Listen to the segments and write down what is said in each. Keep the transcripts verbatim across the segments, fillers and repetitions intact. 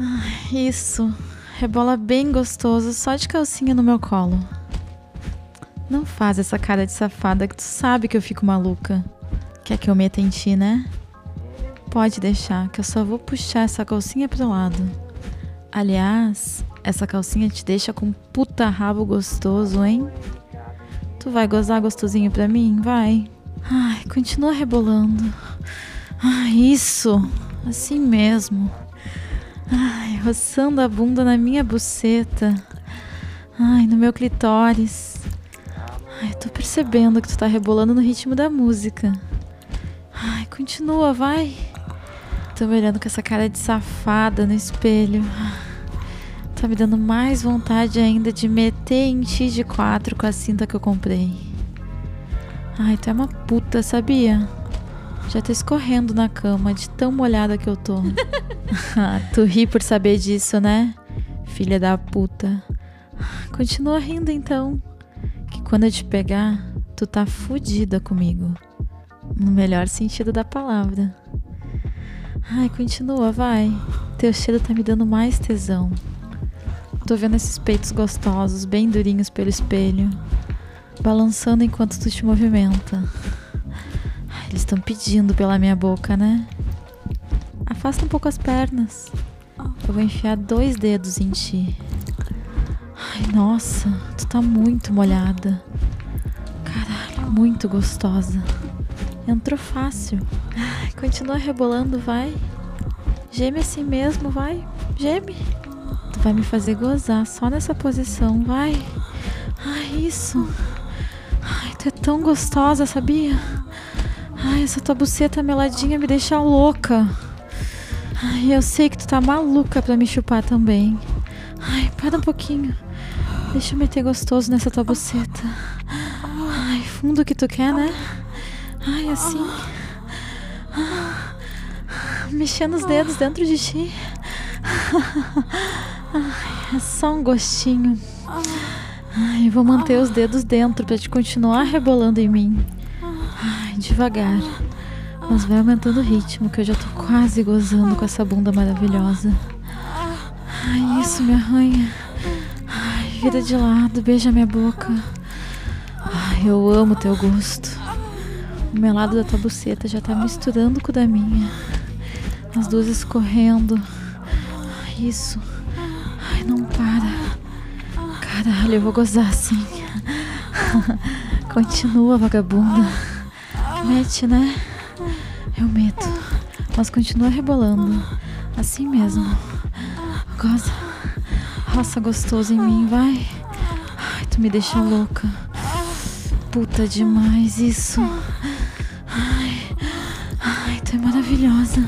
Ah, isso. Rebola bem gostoso, só de calcinha no meu colo. Não faz essa cara de safada que tu sabe que eu fico maluca. Quer que eu meta em ti, né? Pode deixar, que eu só vou puxar essa calcinha pro lado. Aliás, essa calcinha te deixa com puta rabo gostoso, hein? Tu vai gozar gostosinho pra mim? Vai. Ai, continua rebolando. Ai, isso. Assim mesmo. Ai, roçando a bunda na minha buceta. Ai, no meu clitóris. Ai, tô percebendo que tu tá rebolando no ritmo da música. Ai, continua, vai. Tô me olhando com essa cara de safada no espelho. Tá me dando mais vontade ainda de meter em ti de quatro com a cinta que eu comprei. Ai, tu é uma puta, sabia? Já tá escorrendo na cama de tão molhada que eu tô. Tu ri por saber disso, né? Filha da puta. Continua rindo então, que quando eu te pegar, tu tá fudida comigo. No melhor sentido da palavra. Ai, continua, vai. Teu cheiro tá me dando mais tesão. Tô vendo esses peitos gostosos, bem durinhos pelo espelho, balançando enquanto tu te movimenta. Ai, eles estão pedindo pela minha boca, né? Afasta um pouco as pernas. Eu vou enfiar dois dedos em ti. Ai, nossa, tu tá muito molhada. Caralho, muito gostosa. Entrou fácil. Ai, continua rebolando, vai. Geme assim mesmo, vai. Geme. Tu vai me fazer gozar só nessa posição, vai. Ai, isso. Ai, tu é tão gostosa, sabia? Ai, essa tua buceta meladinha me deixa louca. Ai, eu sei que tu tá maluca pra me chupar também. Ai, para um pouquinho. Deixa eu meter gostoso nessa tua buceta. Ai, fundo que tu quer, né? Ai, assim. Mexendo os dedos dentro de ti. Ai, é só um gostinho. Ai, vou manter os dedos dentro pra te continuar rebolando em mim. Ai, devagar. Mas vai aumentando o ritmo, que eu já tô quase gozando com essa bunda maravilhosa. Ai, isso, me arranha. Ai, vira de lado, beija minha boca. Ai, eu amo teu gosto. O melado da tua buceta já tá misturando com o da minha. As duas escorrendo. Isso. Ai, não para. Caralho, eu vou gozar assim. Continua, vagabunda. Mete, né? Eu meto. Mas continua rebolando. Assim mesmo. Goza. Roça gostoso em mim, vai. Ai, tu me deixa louca. Puta demais, isso. Ai, ai, tu é maravilhosa.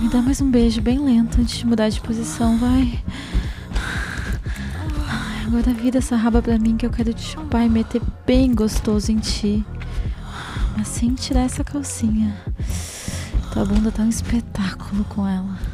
Me dá mais um beijo bem lento antes de mudar de posição, vai. Ai, agora vira essa raba pra mim que eu quero te chupar e meter bem gostoso em ti. Mas sem tirar essa calcinha. Tua bunda tá um espetáculo com ela.